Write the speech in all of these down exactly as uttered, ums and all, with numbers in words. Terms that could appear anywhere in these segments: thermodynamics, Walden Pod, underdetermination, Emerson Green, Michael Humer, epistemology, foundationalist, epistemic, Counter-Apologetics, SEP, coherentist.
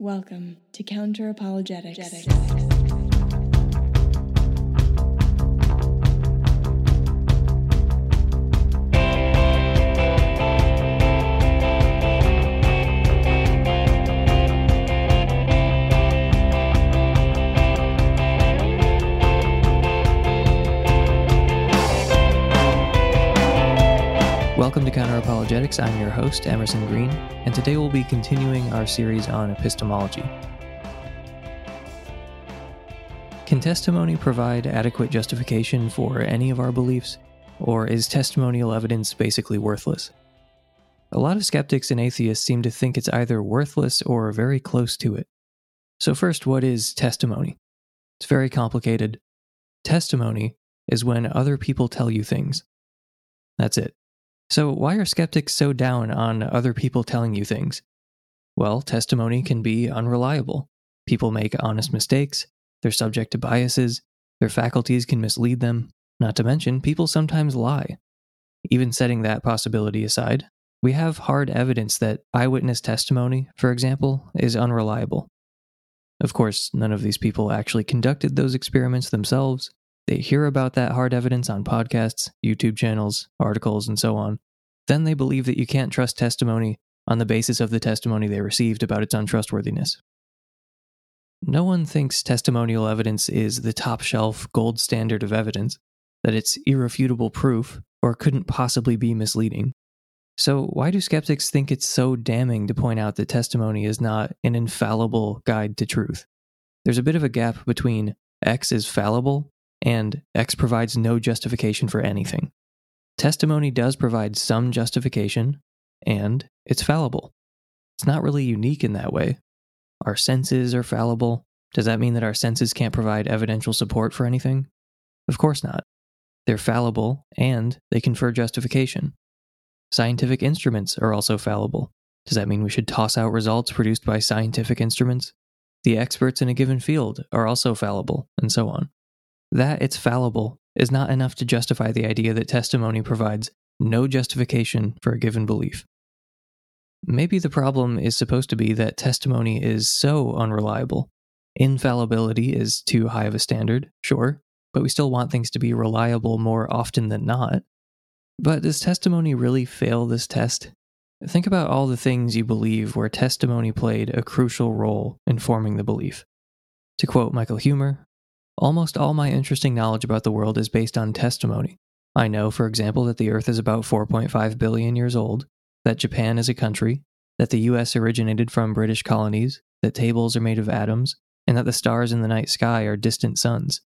Welcome to Counter-Apologetics. Welcome to Counter-Apologetics. I'm your host, Emerson Green, and today we'll be continuing our series on epistemology. Can testimony provide adequate justification for any of our beliefs, or is testimonial evidence basically worthless? A lot of skeptics and atheists seem to think it's either worthless or very close to it. So first, what is testimony? It's very complicated. Testimony is when other people tell you things. That's it. So why are skeptics so down on other people telling you things? Well, testimony can be unreliable. People make honest mistakes, they're subject to biases, their faculties can mislead them, not to mention people sometimes lie. Even setting that possibility aside, we have hard evidence that eyewitness testimony, for example, is unreliable. Of course, none of these people actually conducted those experiments themselves. They hear about that hard evidence on podcasts, YouTube channels, articles, and so on. Then they believe that you can't trust testimony on the basis of the testimony they received about its untrustworthiness. No one thinks testimonial evidence is the top shelf gold standard of evidence, that it's irrefutable proof, or couldn't possibly be misleading. So why do skeptics think it's so damning to point out that testimony is not an infallible guide to truth? There's a bit of a gap between X is fallible and X provides no justification for anything. Testimony does provide some justification, and it's fallible. It's not really unique in that way. Our senses are fallible. Does that mean that our senses can't provide evidential support for anything? Of course not. They're fallible, and they confer justification. Scientific instruments are also fallible. Does that mean we should toss out results produced by scientific instruments? The experts in a given field are also fallible, and so on. That it's fallible is not enough to justify the idea that testimony provides no justification for a given belief. Maybe the problem is supposed to be that testimony is so unreliable. Infallibility is too high of a standard, sure, but we still want things to be reliable more often than not. But does testimony really fail this test? Think about all the things you believe where testimony played a crucial role in forming the belief. To quote Michael Humer, "Almost all my interesting knowledge about the world is based on testimony. I know, for example, that the Earth is about four point five billion years old, that Japan is a country, that the U S originated from British colonies, that tables are made of atoms, and that the stars in the night sky are distant suns.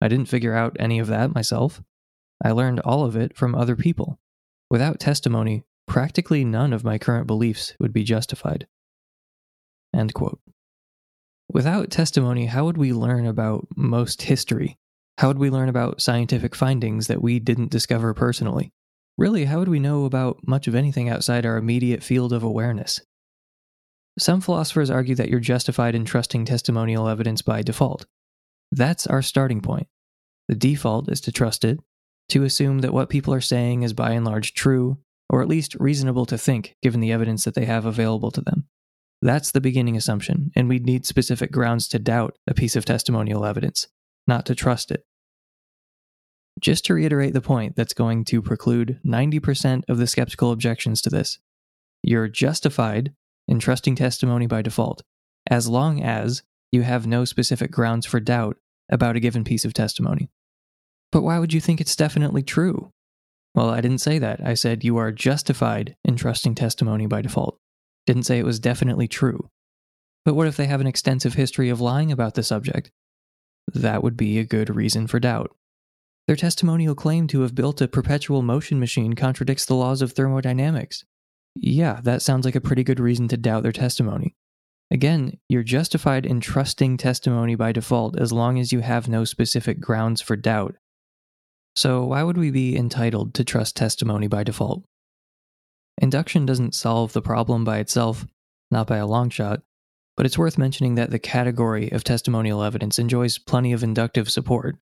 I didn't figure out any of that myself. I learned all of it from other people. Without testimony, practically none of my current beliefs would be justified." End quote. Without testimony, how would we learn about most history? How would we learn about scientific findings that we didn't discover personally? Really, how would we know about much of anything outside our immediate field of awareness? Some philosophers argue that you're justified in trusting testimonial evidence by default. That's our starting point. The default is to trust it, to assume that what people are saying is by and large true, or at least reasonable to think given the evidence that they have available to them. That's the beginning assumption, and we'd need specific grounds to doubt a piece of testimonial evidence, not to trust it. Just to reiterate the point that's going to preclude ninety percent of the skeptical objections to this, you're justified in trusting testimony by default, as long as you have no specific grounds for doubt about a given piece of testimony. But why would you think it's definitely true? Well, I didn't say that. I said you are justified in trusting testimony by default. Didn't say it was definitely true. But what if they have an extensive history of lying about the subject? That would be a good reason for doubt. Their testimonial claim to have built a perpetual motion machine contradicts the laws of thermodynamics. Yeah, that sounds like a pretty good reason to doubt their testimony. Again, you're justified in trusting testimony by default as long as you have no specific grounds for doubt. So why would we be entitled to trust testimony by default? Induction doesn't solve the problem by itself, not by a long shot, but it's worth mentioning that the category of testimonial evidence enjoys plenty of inductive support.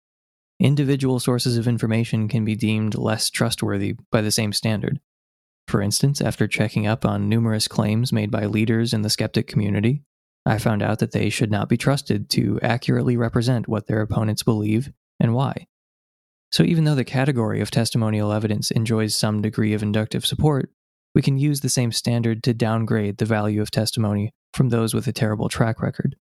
Individual sources of information can be deemed less trustworthy by the same standard. For instance, after checking up on numerous claims made by leaders in the skeptic community, I found out that they should not be trusted to accurately represent what their opponents believe and why. So even though the category of testimonial evidence enjoys some degree of inductive support, we can use the same standard to downgrade the value of testimony from those with a terrible track record.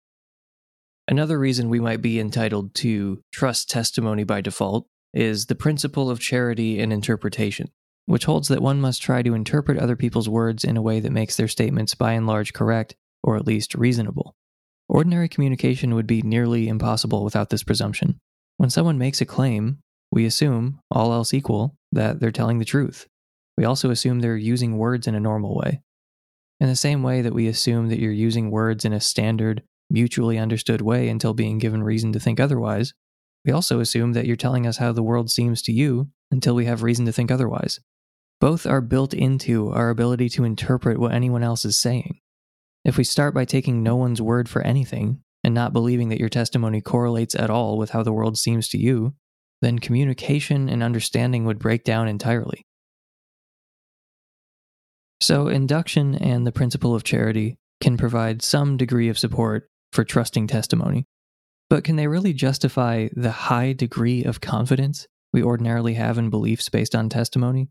Another reason we might be entitled to trust testimony by default is the principle of charity in interpretation, which holds that one must try to interpret other people's words in a way that makes their statements by and large correct, or at least reasonable. Ordinary communication would be nearly impossible without this presumption. When someone makes a claim, we assume, all else equal, that they're telling the truth. We also assume they're using words in a normal way. In the same way that we assume that you're using words in a standard, mutually understood way until being given reason to think otherwise, we also assume that you're telling us how the world seems to you until we have reason to think otherwise. Both are built into our ability to interpret what anyone else is saying. If we start by taking no one's word for anything, and not believing that your testimony correlates at all with how the world seems to you, then communication and understanding would break down entirely. So induction and the principle of charity can provide some degree of support for trusting testimony. But can they really justify the high degree of confidence we ordinarily have in beliefs based on testimony?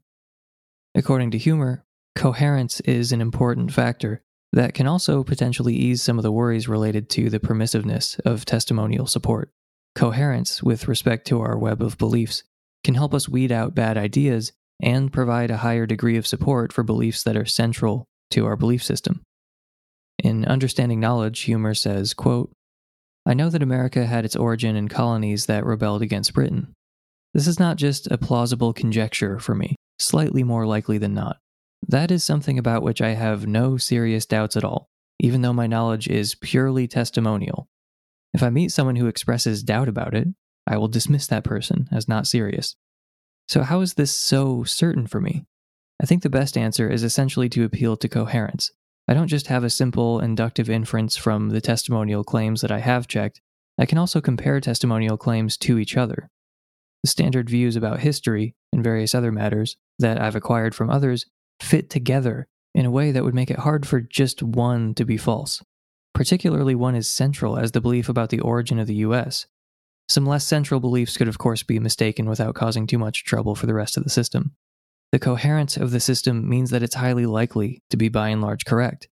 According to Humer, coherence is an important factor that can also potentially ease some of the worries related to the permissiveness of testimonial support. Coherence, with respect to our web of beliefs, can help us weed out bad ideas and provide a higher degree of support for beliefs that are central to our belief system. In Understanding Knowledge, Humer says, quote, "I know that America had its origin in colonies that rebelled against Britain. This is not just a plausible conjecture for me, slightly more likely than not. That is something about which I have no serious doubts at all, even though my knowledge is purely testimonial. If I meet someone who expresses doubt about it, I will dismiss that person as not serious. So how is this so certain for me? I think the best answer is essentially to appeal to coherence. I don't just have a simple inductive inference from the testimonial claims that I have checked. I can also compare testimonial claims to each other. The standard views about history and various other matters that I've acquired from others fit together in a way that would make it hard for just one to be false. Particularly one as central as the belief about the origin of the U S Some less central beliefs could of course be mistaken without causing too much trouble for the rest of the system. The coherence of the system means that it's highly likely to be by and large correct,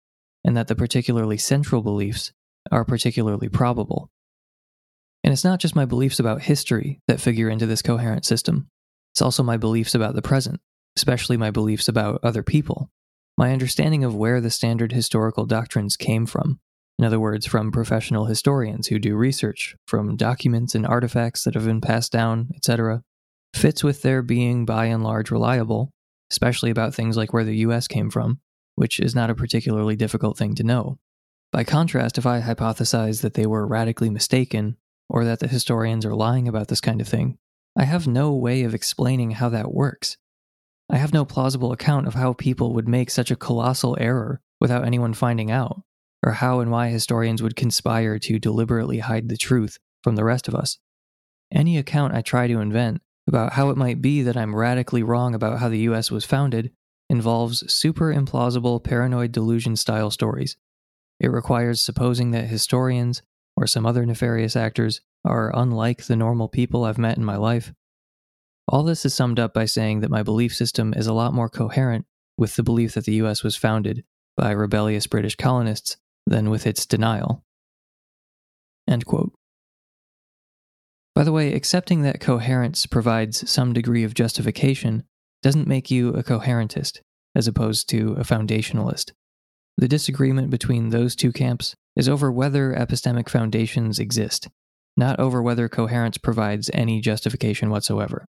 and that the particularly central beliefs are particularly probable. And it's not just my beliefs about history that figure into this coherent system. It's also my beliefs about the present, especially my beliefs about other people, my understanding of where the standard historical doctrines came from. In other words, from professional historians who do research, from documents and artifacts that have been passed down, et cetera, fits with their being by and large reliable, especially about things like where the U S came from, which is not a particularly difficult thing to know. By contrast, if I hypothesize that they were radically mistaken, or that the historians are lying about this kind of thing, I have no way of explaining how that works. I have no plausible account of how people would make such a colossal error without anyone finding out, or how and why historians would conspire to deliberately hide the truth from the rest of us. Any account I try to invent about how it might be that I'm radically wrong about how the U S was founded involves super implausible paranoid delusion-style stories. It requires supposing that historians, or some other nefarious actors, are unlike the normal people I've met in my life. All this is summed up by saying that my belief system is a lot more coherent with the belief that the U S was founded by rebellious British colonists than with its denial." End quote. By the way, accepting that coherence provides some degree of justification doesn't make you a coherentist, as opposed to a foundationalist. The disagreement between those two camps is over whether epistemic foundations exist, not over whether coherence provides any justification whatsoever.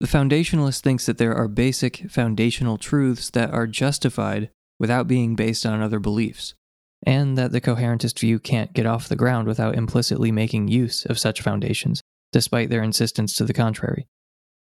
The foundationalist thinks that there are basic foundational truths that are justified without being based on other beliefs, and that the coherentist view can't get off the ground without implicitly making use of such foundations, despite their insistence to the contrary.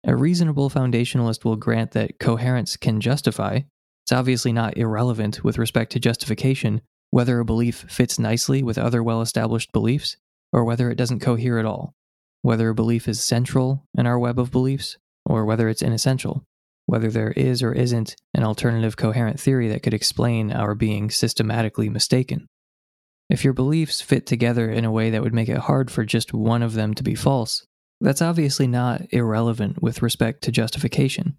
A reasonable foundationalist will grant that coherence can justify. It's obviously not irrelevant with respect to justification whether a belief fits nicely with other well-established beliefs, or whether it doesn't cohere at all, whether a belief is central in our web of beliefs, or whether it's inessential, whether there is or isn't an alternative coherent theory that could explain our being systematically mistaken. If your beliefs fit together in a way that would make it hard for just one of them to be false, that's obviously not irrelevant with respect to justification,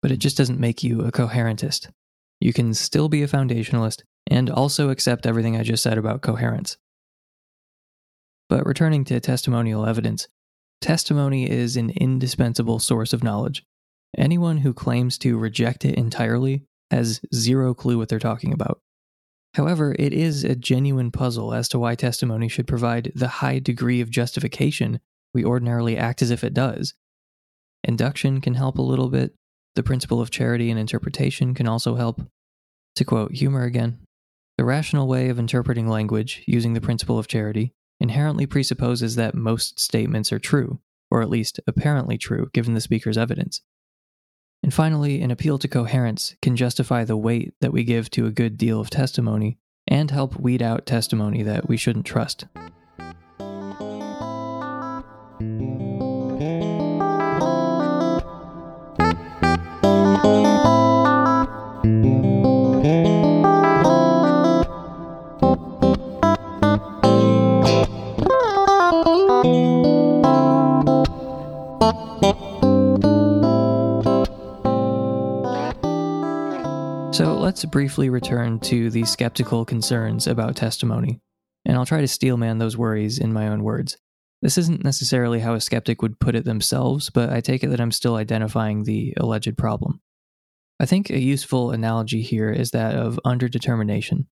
but it just doesn't make you a coherentist. You can still be a foundationalist and also accept everything I just said about coherence. But returning to testimonial evidence, testimony is an indispensable source of knowledge. Anyone who claims to reject it entirely has zero clue what they're talking about. However, it is a genuine puzzle as to why testimony should provide the high degree of justification we ordinarily act as if it does. Induction can help a little bit. The principle of charity and interpretation can also help. To quote Humer again, "The rational way of interpreting language, using the principle of charity, inherently presupposes that most statements are true, or at least apparently true, given the speaker's evidence." And finally, an appeal to coherence can justify the weight that we give to a good deal of testimony and help weed out testimony that we shouldn't trust. So let's briefly return to the skeptical concerns about testimony, and I'll try to steelman those worries in my own words. This isn't necessarily how a skeptic would put it themselves, but I take it that I'm still identifying the alleged problem. I think a useful analogy here is that of underdetermination.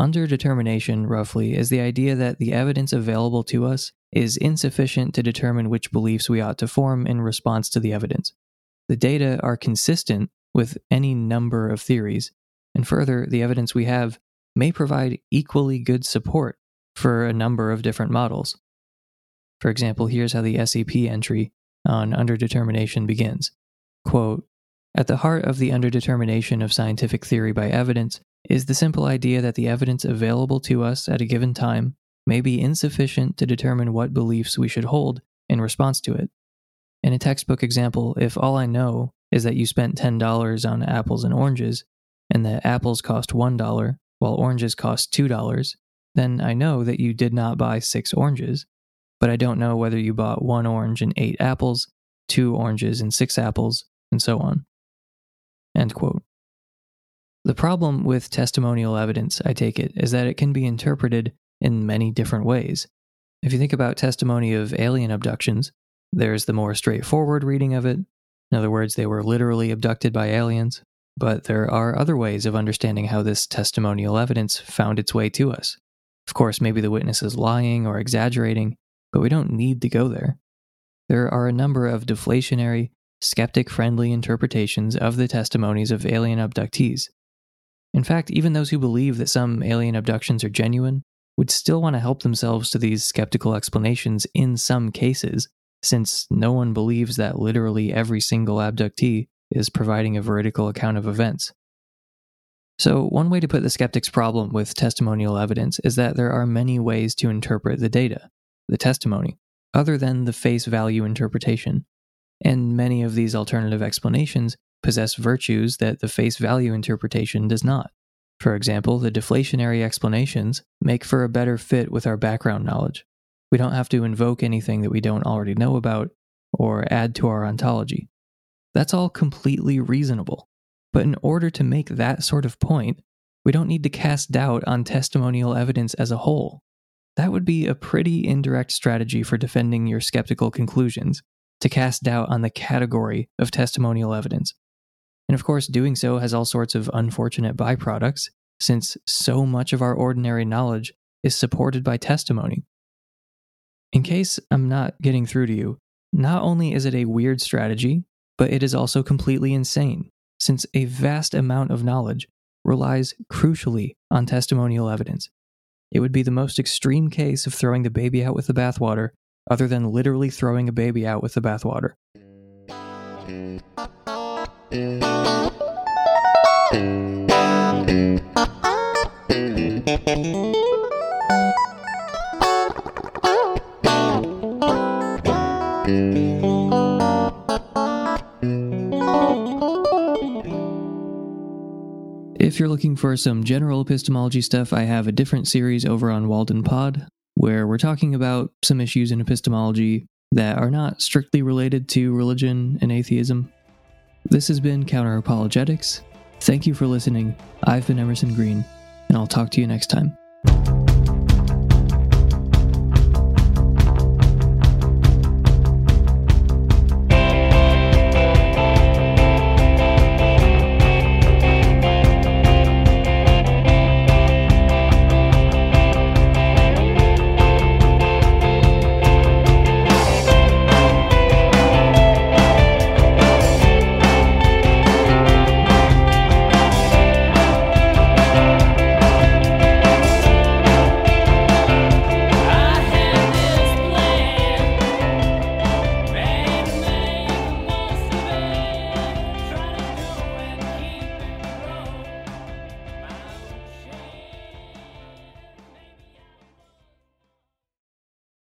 Underdetermination, roughly, is the idea that the evidence available to us is insufficient to determine which beliefs we ought to form in response to the evidence. The data are consistent with any number of theories, and further, the evidence we have may provide equally good support for a number of different models. For example, here's how the S E P entry on underdetermination begins. Quote, "At the heart of the underdetermination of scientific theory by evidence is the simple idea that the evidence available to us at a given time may be insufficient to determine what beliefs we should hold in response to it. In a textbook example, if all I know is that you spent ten dollars on apples and oranges, and that apples cost one dollar, while oranges cost two dollars, then I know that you did not buy six oranges, but I don't know whether you bought one orange and eight apples, two oranges and six apples, and so on." End quote. The problem with testimonial evidence, I take it, is that it can be interpreted in many different ways. If you think about testimony of alien abductions, there's the more straightforward reading of it. In other words, they were literally abducted by aliens, but there are other ways of understanding how this testimonial evidence found its way to us. Of course, maybe the witness is lying or exaggerating, but we don't need to go there. There are a number of deflationary, skeptic-friendly interpretations of the testimonies of alien abductees. In fact, even those who believe that some alien abductions are genuine would still want to help themselves to these skeptical explanations in some cases, since no one believes that literally every single abductee is providing a veridical account of events. So one way to put the skeptic's problem with testimonial evidence is that there are many ways to interpret the data, the testimony, other than the face value interpretation. And many of these alternative explanations possess virtues that the face value interpretation does not. For example, the deflationary explanations make for a better fit with our background knowledge. We don't have to invoke anything that we don't already know about or add to our ontology. That's all completely reasonable. But in order to make that sort of point, we don't need to cast doubt on testimonial evidence as a whole. That would be a pretty indirect strategy for defending your skeptical conclusions, to cast doubt on the category of testimonial evidence. And of course, doing so has all sorts of unfortunate byproducts, since so much of our ordinary knowledge is supported by testimony. In case I'm not getting through to you, not only is it a weird strategy, but it is also completely insane, since a vast amount of knowledge relies crucially on testimonial evidence. It would be the most extreme case of throwing the baby out with the bathwater, other than literally throwing a baby out with the bathwater. If If you're looking for some general epistemology stuff, I have a different series over on Walden Pod, where we're talking about some issues in epistemology that are not strictly related to religion and atheism. This has been Counter-Apologetics. Thank you for listening. I've been Emerson Green, and I'll talk to you next time.